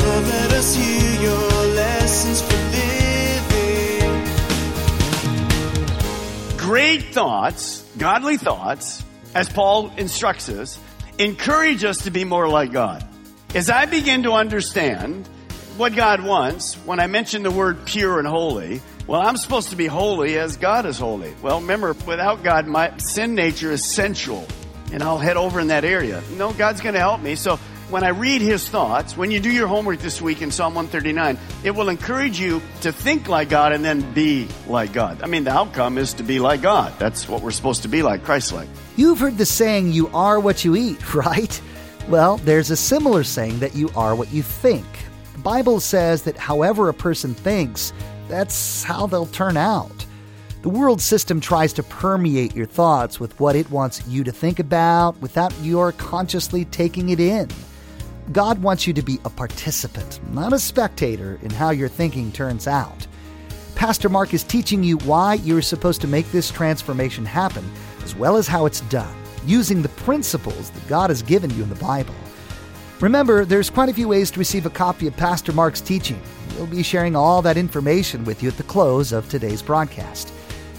Lord, let us hear your lessons for living. Great thoughts, godly thoughts, as Paul instructs us, encourage us to be more like God. As I begin to understand what God wants, when I mention the word pure and holy, well, I'm supposed to be holy as God is holy. Well, remember, without God, my sin nature is sensual, and I'll head over in that area. No, God's going to help me. So when I read his thoughts, when you do your homework this week in Psalm 139, it will encourage you to think like God and then be like God. I mean, the outcome is to be like God. That's what we're supposed to be like, Christ-like. You've heard the saying, you are what you eat, right? Well, there's a similar saying that you are what you think. The Bible says that however a person thinks, that's how they'll turn out. The world system tries to permeate your thoughts with what it wants you to think about without your consciously taking it in. God wants you to be a participant, not a spectator, in how your thinking turns out. Pastor Mark is teaching you why you're supposed to make this transformation happen, as well as how it's done, using the principles that God has given you in the Bible. Remember, there's quite a few ways to receive a copy of Pastor Mark's teaching. We'll be sharing all that information with you at the close of today's broadcast.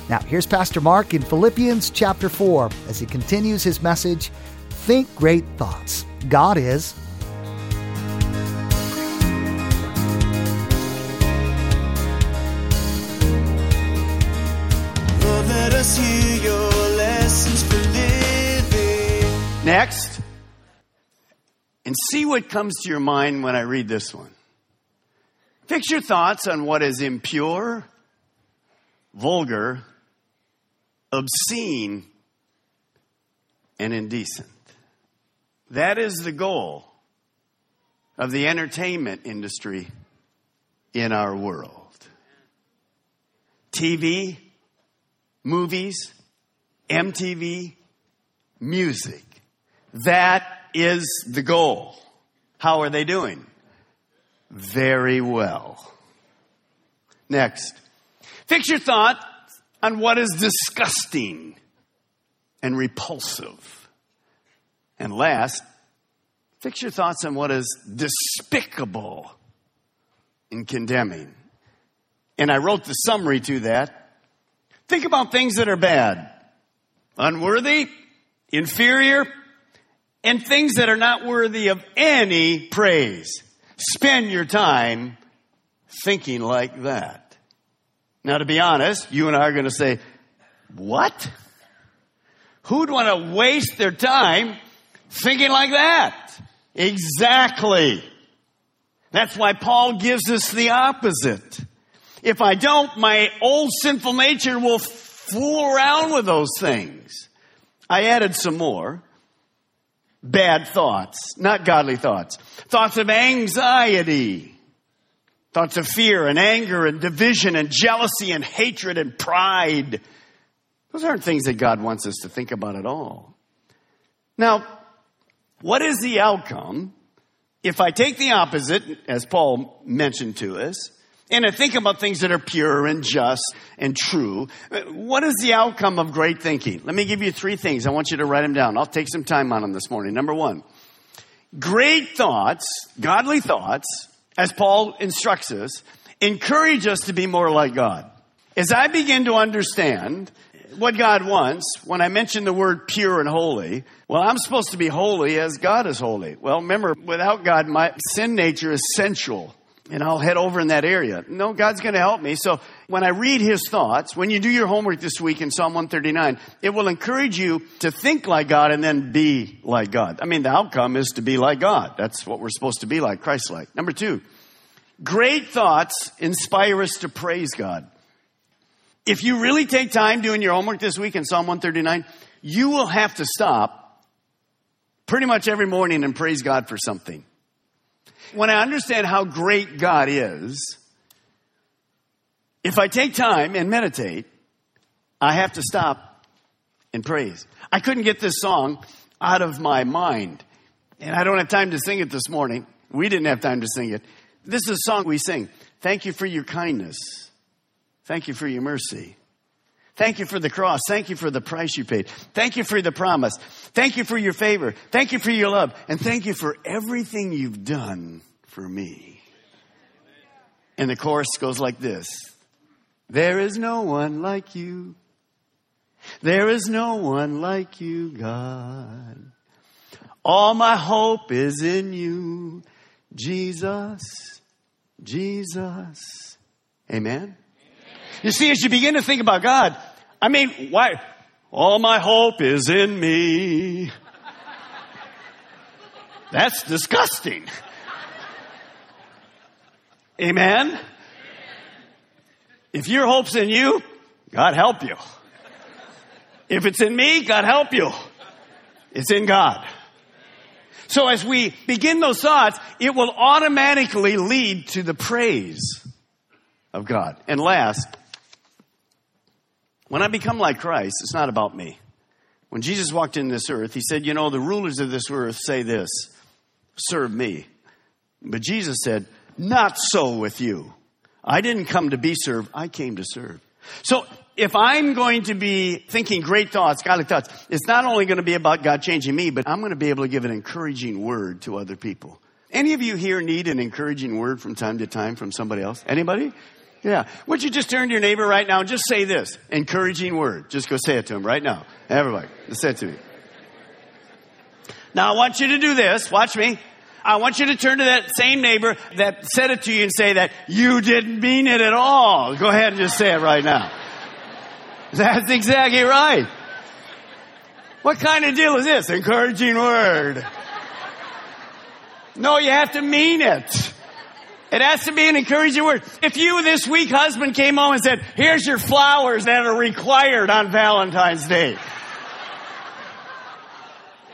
Now, here's Pastor Mark in Philippians chapter 4 as he continues his message, Think Great Thoughts. God is... Lord, let us hear your... Next, and see what comes to your mind when I read this one. Fix your thoughts on what is impure, vulgar, obscene, and indecent. That is the goal of the entertainment industry in our world. TV, movies, MTV, music. That is the goal. How are they doing? Very well. Next. Fix your thought on what is disgusting and repulsive. And last, fix your thoughts on what is despicable and condemning. And I wrote the summary to that. Think about things that are bad, unworthy, inferior, and things that are not worthy of any praise. Spend your time thinking like that. Now, to be honest, you and I are going to say, what? Who'd want to waste their time thinking like that? Exactly. That's why Paul gives us the opposite. If I don't, my old sinful nature will fool around with those things. I added some more. Bad thoughts, not godly thoughts. Thoughts of anxiety. Thoughts of fear and anger and division and jealousy and hatred and pride. Those aren't things that God wants us to think about at all. Now, what is the outcome if I take the opposite, as Paul mentioned to us, and I think about things that are pure and just and true? What is the outcome of great thinking? Let me give you three things. I want you to write them down. I'll take some time on them this morning. Number one, great thoughts, godly thoughts, as Paul instructs us, encourage us to be more like God. As I begin to understand what God wants, when I mention the word pure and holy, well, I'm supposed to be holy as God is holy. Well, remember, without God, my sin nature is sensual. And I'll head over in that area. No, God's going to help me. So when I read his thoughts, when you do your homework this week in Psalm 139, it will encourage you to think like God and then be like God. I mean, the outcome is to be like God. That's what we're supposed to be like, Christ-like. Number two, great thoughts inspire us to praise God. If you really take time doing your homework this week in Psalm 139, you will have to stop pretty much every morning and praise God for something. When I understand how great God is, if I take time and meditate, I have to stop and praise. I couldn't get this song out of my mind, and I don't have time to sing it this morning. We didn't have time to sing it. This is a song we sing. Thank you for your kindness. Thank you for your mercy. Thank you for the cross. Thank you for the price you paid. Thank you for the promise. Thank you for your favor. Thank you for your love. And thank you for everything you've done for me. And the chorus goes like this. There is no one like you. There is no one like you, God. All my hope is in you, Jesus, Jesus. Amen? You see, as you begin to think about God, I mean, why? All my hope is in me. That's disgusting. Amen? If your hope's in you, God help you. If it's in me, God help you. It's in God. So as we begin those thoughts, it will automatically lead to the praise of God. And last, when I become like Christ, it's not about me. When Jesus walked in this earth, he said, you know, the rulers of this earth say this, serve me. But Jesus said, not so with you. I didn't come to be served. I came to serve. So if I'm going to be thinking great thoughts, godly thoughts, it's not only going to be about God changing me, but I'm going to be able to give an encouraging word to other people. Any of you here need an encouraging word from time to time from somebody else? Anybody? Yeah. Would you just turn to your neighbor right now and just say this, encouraging word. Just go say it to him right now. Everybody, just say it to me. Now I want you to do this. Watch me. I want you to turn to that same neighbor that said it to you and say that you didn't mean it at all. Go ahead and just say it right now. That's exactly right. What kind of deal is this? Encouraging word. No, you have to mean it. It has to be an encouraging word. If you this week, husband, came home and said, here's your flowers that are required on Valentine's Day.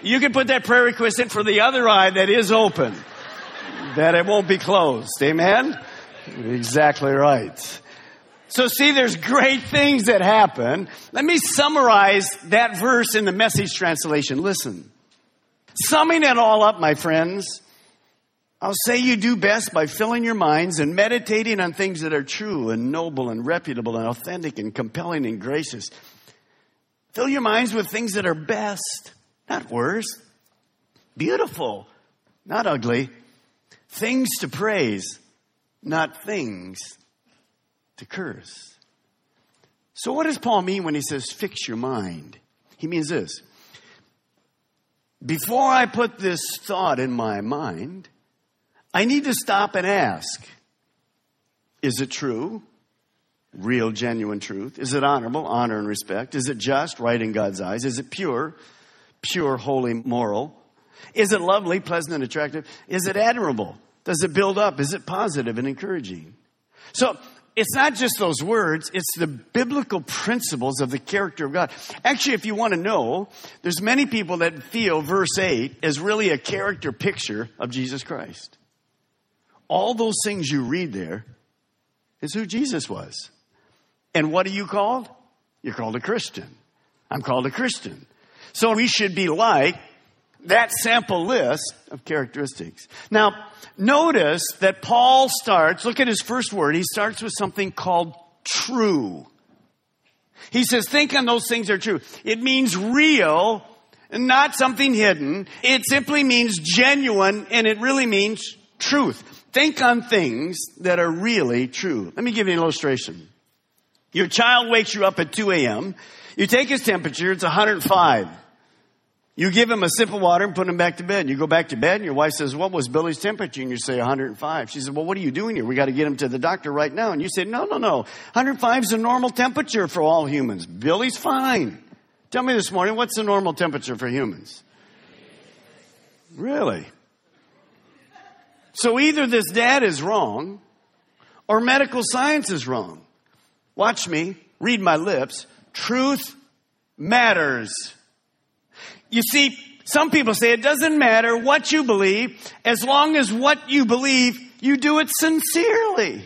You can put that prayer request in for the other eye that is open, that it won't be closed. Amen? Exactly right. So see, there's great things that happen. Let me summarize that verse in the Message translation. Listen. Summing it all up, my friends, I'll say you do best by filling your minds and meditating on things that are true and noble and reputable and authentic and compelling and gracious. Fill your minds with things that are best. Not worse, beautiful, not ugly, things to praise, not things to curse. So what does Paul mean when he says, fix your mind? He means this. Before I put this thought in my mind, I need to stop and ask, is it true? Real, genuine truth. Is it honorable? Honor and respect. Is it just? Right in God's eyes. Is it pure? Pure, holy, moral. Is it lovely, pleasant, and attractive? Is it admirable? Does it build up? Is it positive and encouraging? So it's not just those words. It's the biblical principles of the character of God. Actually, if you want to know, there's many people that feel verse 8 is really a character picture of Jesus Christ. All those things you read there is who Jesus was. And what are you called? You're called a Christian. I'm called a Christian. So we should be like that sample list of characteristics. Now, notice that Paul starts, look at his first word. He starts with something called true. He says, think on those things that are true. It means real, not something hidden. It simply means genuine, and it really means truth. Think on things that are really true. Let me give you an illustration. Your child wakes you up at 2 a.m. You take his temperature. It's 105. You give him a sip of water and put him back to bed. You go back to bed and your wife says, what was Billy's temperature? And you say 105. She says, well, what are you doing here? We got to get him to the doctor right now. And you say, no. 105 is a normal temperature for all humans. Billy's fine. Tell me this morning, what's the normal temperature for humans? Really? So either this dad is wrong or medical science is wrong. Watch me. read my lips, truth matters. You see, some people say it doesn't matter what you believe, as long as what you believe, you do it sincerely.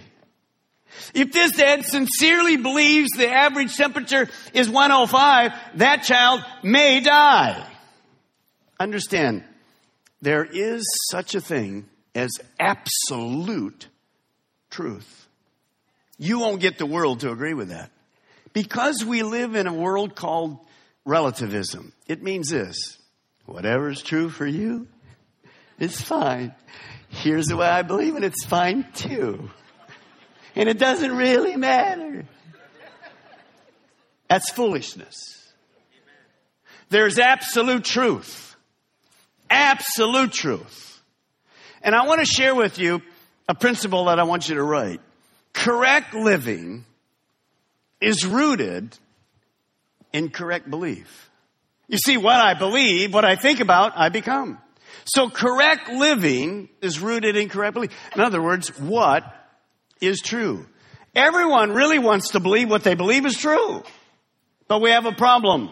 If this dad sincerely believes the average temperature is 105, that child may die. Understand, there is such a thing as absolute truth. You won't get the world to agree with that. Because we live in a world called relativism. It means this: whatever's true for you, it's fine. Here's the way I believe it, it's fine too. And it doesn't really matter. That's foolishness. There's absolute truth. Absolute truth. And I want to share with you a principle that I want you to write. Correct living is rooted in correct belief. You see, what I believe, what I think about, I become. So correct living is rooted in correct belief. In other words, what is true? Everyone really wants to believe what they believe is true. But we have a problem.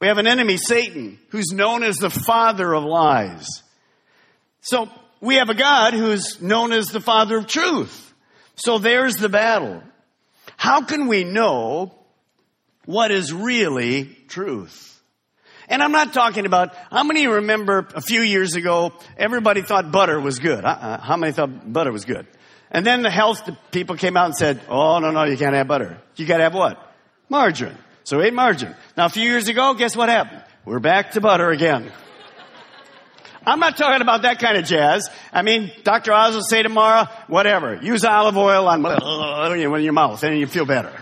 We have an enemy, Satan, who's known as the father of lies. So we have a God who's known as the father of truth. So there's the battle. How can we know what is really truth? And I'm not talking about, how many remember a few years ago, everybody thought butter was good? How many thought butter was good? And then the health people came out and said, oh, no, you can't have butter. You got to have what? Margarine. So ate margarine. Now, a few years ago, guess what happened? We're back to butter again. I'm not talking about that kind of jazz. I mean, Dr. Oz will say tomorrow, whatever. Use olive oil on in your mouth and you feel better.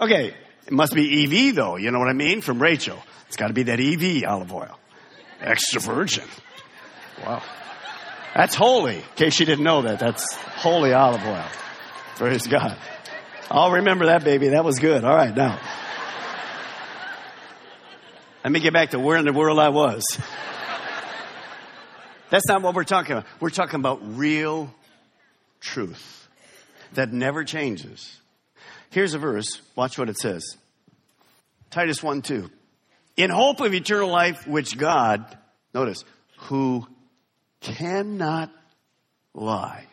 Okay. It must be EV, though. You know what I mean? From Rachel. It's got to be that EV olive oil. Extra virgin. Wow. That's holy. In case you didn't know that, that's holy olive oil. Praise God. I'll remember that, baby. That was good. All right, now. Let me get back to where in the world I was. That's not what we're talking about. We're talking about real truth that never changes. Here's a verse. Watch what it says. Titus 1:2. In hope of eternal life, which God, notice, who cannot lie,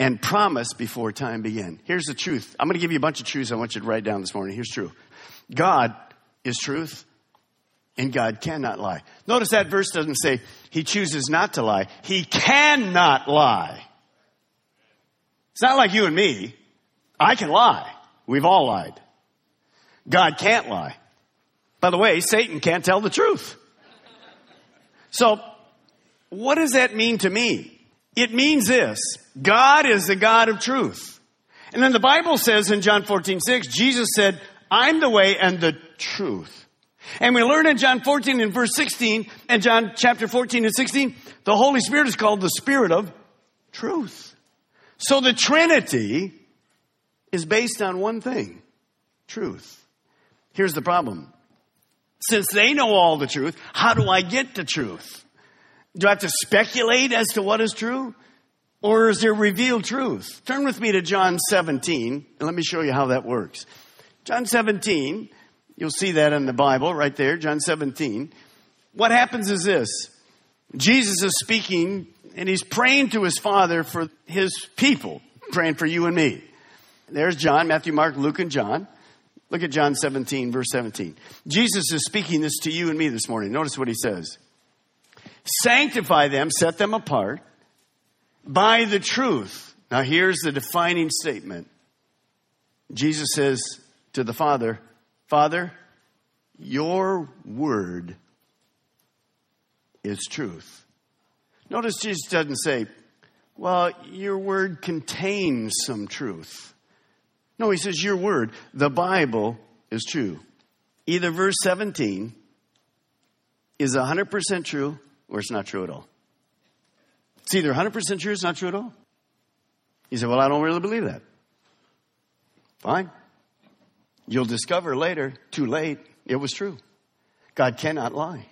and promise before time began. Here's the truth. I'm going to give you a bunch of truths I want you to write down this morning. Here's true. God is truth, and God cannot lie. Notice that verse doesn't say he chooses not to lie. He cannot lie. It's not like you and me. I can lie. We've all lied. God can't lie. By the way, Satan can't tell the truth. So, what does that mean to me? It means this: God is the God of truth. And then the Bible says in John 14:6, Jesus said, I'm the way and the truth. And we learn in John 14 and verse 16, and John chapter 14 and 16, the Holy Spirit is called the Spirit of truth. So the Trinity is based on one thing: truth. Here's the problem. Since they know all the truth, how do I get the truth? Do I have to speculate as to what is true? Or is there revealed truth? Turn with me to John 17, and let me show you how that works. John 17, you'll see that in the Bible right there, John 17. What happens is this. Jesus is speaking, and he's praying to his Father for his people, praying for you and me. There's John, Matthew, Mark, Luke, and John. Look at John 17, verse 17. Jesus is speaking this to you and me this morning. Notice what he says. Sanctify them, set them apart by the truth. Now here's the defining statement. Jesus says to the Father, Father, your word is truth. Notice Jesus doesn't say, well, your word contains some truth. No, he says your word, the Bible, is true. Either verse 17 is 100% true, or it's not true at all. It's either 100% true or it's not true at all. You say, well, I don't really believe that. Fine. You'll discover later, too late, it was true. God cannot lie.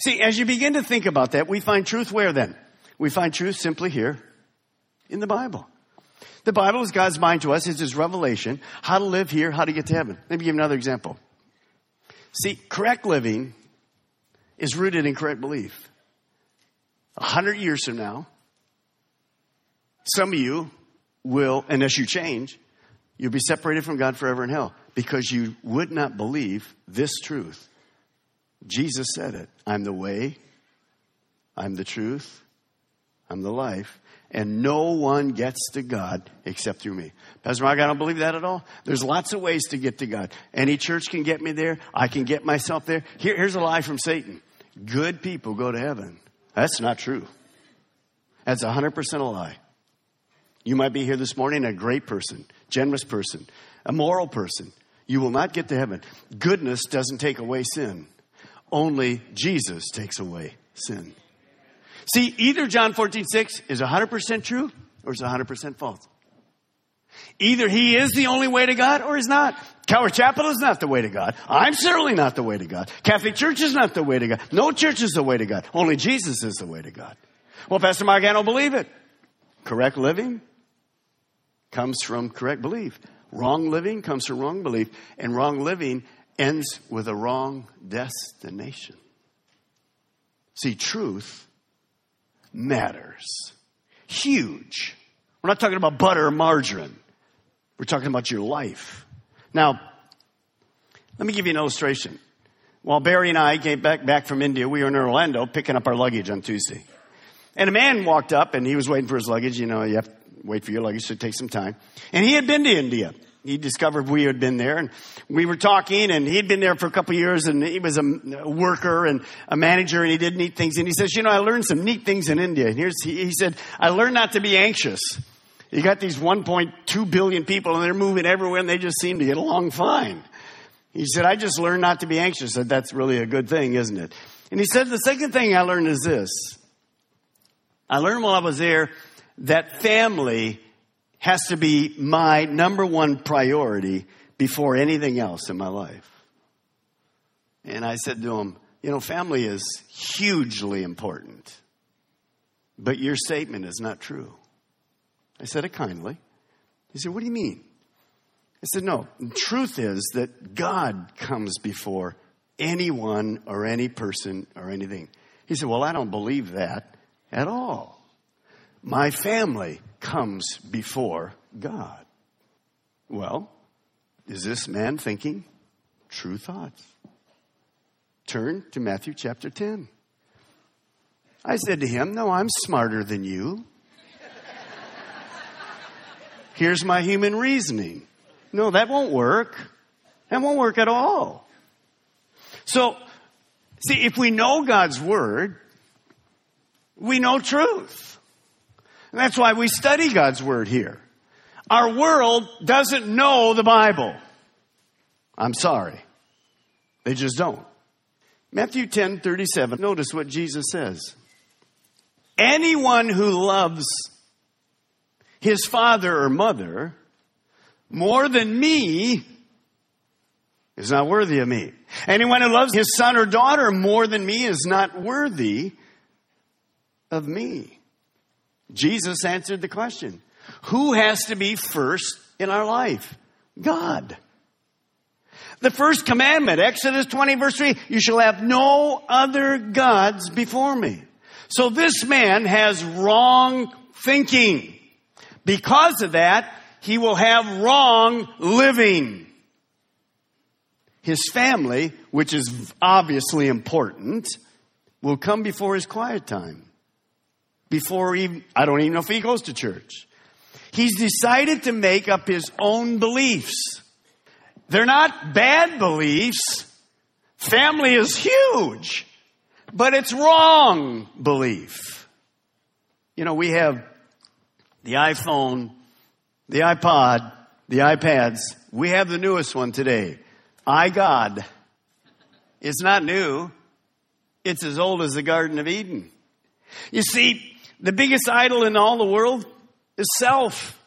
See, as you begin to think about that, we find truth where then? We find truth simply here in the Bible. The Bible is God's mind to us. It's His revelation. How to live here, how to get to heaven. Let me give you another example. See, correct living is rooted in correct belief. 100 years from now, some of you will, unless you change, you'll be separated from God forever in hell because you would not believe this truth. Jesus said it. I'm the way. I'm the truth. I'm the life. And no one gets to God except through me. Pastor Mark, I don't believe that at all. There's lots of ways to get to God. Any church can get me there. I can get myself there. Here's a lie from Satan. Good people go to heaven. That's not true. That's 100% a lie. You might be here this morning a great person, generous person, a moral person. You will not get to heaven. Goodness doesn't take away sin. Only Jesus takes away sin. See, either John 14:6 is 100% true or it's 100% false. Either He is the only way to God or He's not. Calvary Chapel is not the way to God. I'm certainly not the way to God. Catholic Church is not the way to God. No church is the way to God. Only Jesus is the way to God. Well, Pastor Mark, I don't believe it. Correct living comes from correct belief. Wrong living comes from wrong belief. And wrong living ends with a wrong destination. See, truth matters. Huge. We're not talking about butter or margarine. We're talking about your life. Now, let me give you an illustration. While Barry and I came back from India, we were in Orlando picking up our luggage on Tuesday. And a man walked up, and he was waiting for his luggage. You know, you have to wait for your luggage, so it takes some time. And he had been to India. He discovered we had been there, and we were talking, and he'd been there for a couple of years, and he was a worker and a manager, and he did neat things. And he says, you know, I learned some neat things in India. And he said, I learned not to be anxious. You got these 1.2 billion people, and they're moving everywhere, and they just seem to get along fine. He said, I just learned not to be anxious. I said, that's really a good thing, isn't it? And he said, the second thing I learned is this. I learned while I was there that family has to be my number one priority before anything else in my life. And I said to him, you know, family is hugely important, but your statement is not true. I said it kindly. He said, what do you mean? I said, no, the truth is that God comes before anyone or any person or anything. He said, well, I don't believe that at all. My family comes before God. Well, is this man thinking true thoughts? Turn to Matthew chapter 10. I said to him, no, I'm smarter than you. Here's my human reasoning. No, that won't work. That won't work at all. So, see, if we know God's word, we know truth. And that's why we study God's word here. Our world doesn't know the Bible. I'm sorry. They just don't. Matthew 10:37. Notice what Jesus says. Anyone who loves his father or mother more than me is not worthy of me. Anyone who loves his son or daughter more than me is not worthy of me. Jesus answered the question, who has to be first in our life? God. The first commandment, Exodus 20, verse 3, you shall have no other gods before me. So this man has wrong thinking. Because of that, he will have wrong living. His family, which is obviously important, will come before his quiet time. Before even, I don't even know if he goes to church. He's decided to make up his own beliefs. They're not bad beliefs. Family is huge, but it's wrong belief. You know, we have the iPhone, the iPod, the iPads. We have the newest one today. iGod. It's not new. It's as old as the Garden of Eden. You see, the biggest idol in all the world is self.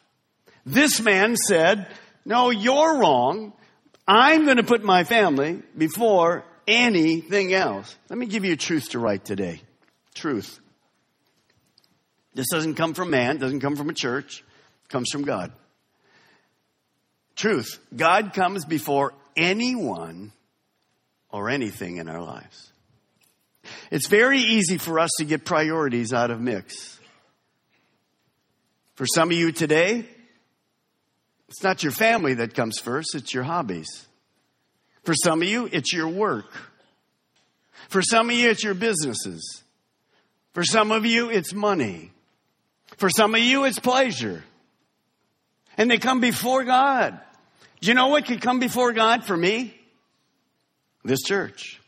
This man said, no, you're wrong. I'm going to put my family before anything else. Let me give you a truth to write today. Truth. This doesn't come from man. Doesn't come from a church. comes from God. Truth. God comes before anyone or anything in our lives. It's very easy for us to get priorities out of mix. For some of you today, it's not your family that comes first, it's your hobbies. For some of you, it's your work. For some of you, it's your businesses. For some of you, it's money. For some of you, it's pleasure. And they come before God. Do you know what could come before God for me? This church.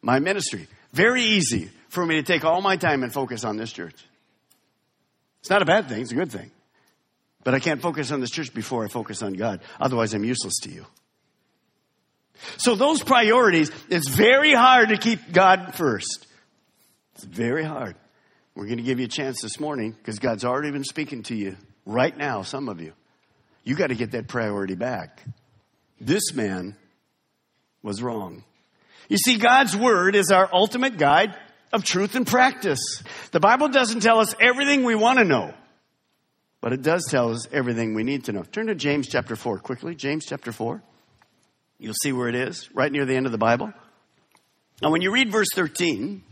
My ministry. Very easy for me to take all my time and focus on this church. It's not a bad thing. It's a good thing. But I can't focus on this church before I focus on God. Otherwise, I'm useless to you. So those priorities, it's very hard to keep God first. It's very hard. We're going to give you a chance this morning because God's already been speaking to you right now, some of you. You got to get that priority back. This man was wrong. You see, God's word is our ultimate guide of truth and practice. The Bible doesn't tell us everything we want to know, but it does tell us everything we need to know. Turn to James chapter 4 quickly. James chapter 4. You'll see where it is, right near the end of the Bible. Now, when you read verse 13,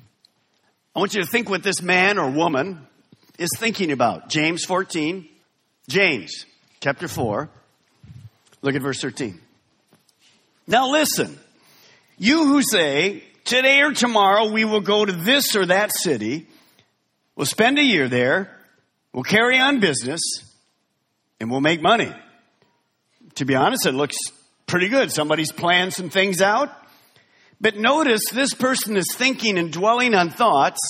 I want you to think what this man or woman is thinking about. James chapter 4. Look at verse 13. Now listen, you who say, today or tomorrow we will go to this or that city, we'll spend a year there, we'll carry on business, and we'll make money. To be honest, it looks pretty good. Somebody's planned some things out. But notice this person is thinking and dwelling on thoughts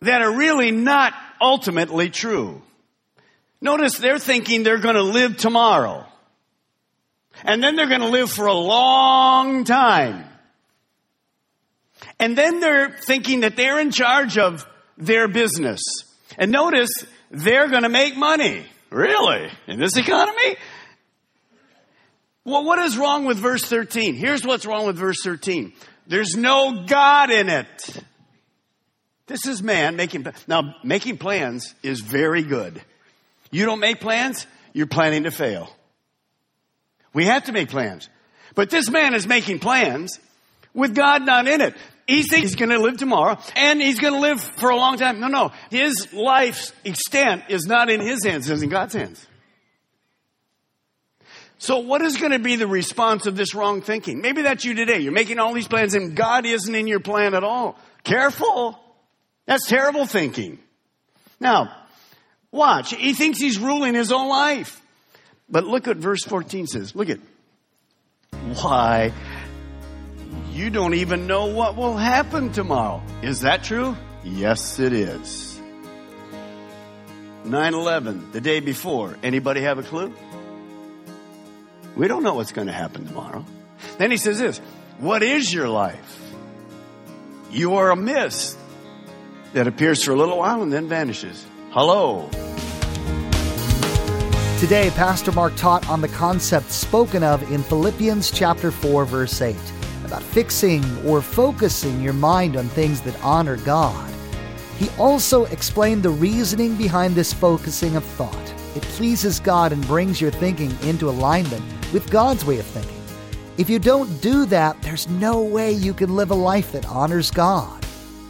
that are really not ultimately true. Notice they're thinking they're going to live tomorrow. And then they're going to live for a long time. And then they're thinking that they're in charge of their business. And notice they're going to make money. Really? In this economy? Well, what is wrong with verse 13? Here's what's wrong with verse 13. There's no God in it. This is man making plans. Now, making plans is very good. You don't make plans, you're planning to fail. We have to make plans. But this man is making plans with God not in it. He thinks he's going to live tomorrow, and he's going to live for a long time. No. His life's extent is not in his hands, it's in God's hands. So what is going to be the response of this wrong thinking? Maybe that's you today. You're making all these plans and God isn't in your plan at all. Careful. That's terrible thinking. Now, watch. He thinks he's ruling his own life. But look what verse 14 says. Look at. Why, you don't even know what will happen tomorrow. Is that true? Yes, it is. 9/11, the day before. Anybody have a clue? We don't know what's going to happen tomorrow. Then he says this, what is your life? You are a mist that appears for a little while and then vanishes. Hello. Today, Pastor Mark taught on the concept spoken of in Philippians chapter 4, verse 8, about fixing or focusing your mind on things that honor God. He also explained the reasoning behind this focusing of thought. It pleases God and brings your thinking into alignment with God's way of thinking. If you don't do that, there's no way you can live a life that honors God.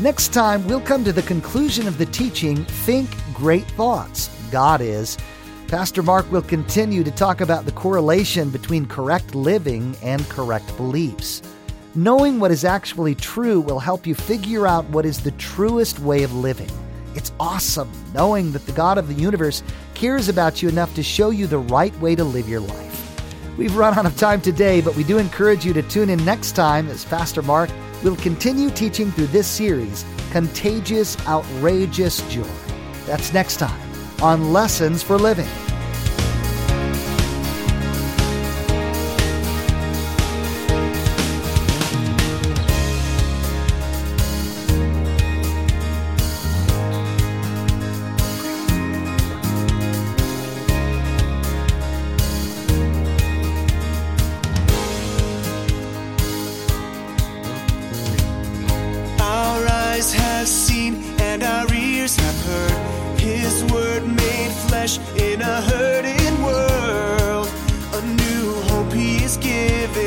Next time, we'll come to the conclusion of the teaching, Think Great Thoughts, God Is. Pastor Mark will continue to talk about the correlation between correct living and correct beliefs. Knowing what is actually true will help you figure out what is the truest way of living. It's awesome knowing that the God of the universe cares about you enough to show you the right way to live your life. We've run out of time today, but we do encourage you to tune in next time as Pastor Mark will continue teaching through this series, Contagious Outrageous Joy. That's next time on Lessons for Living. In a hurting world, a new hope He is giving.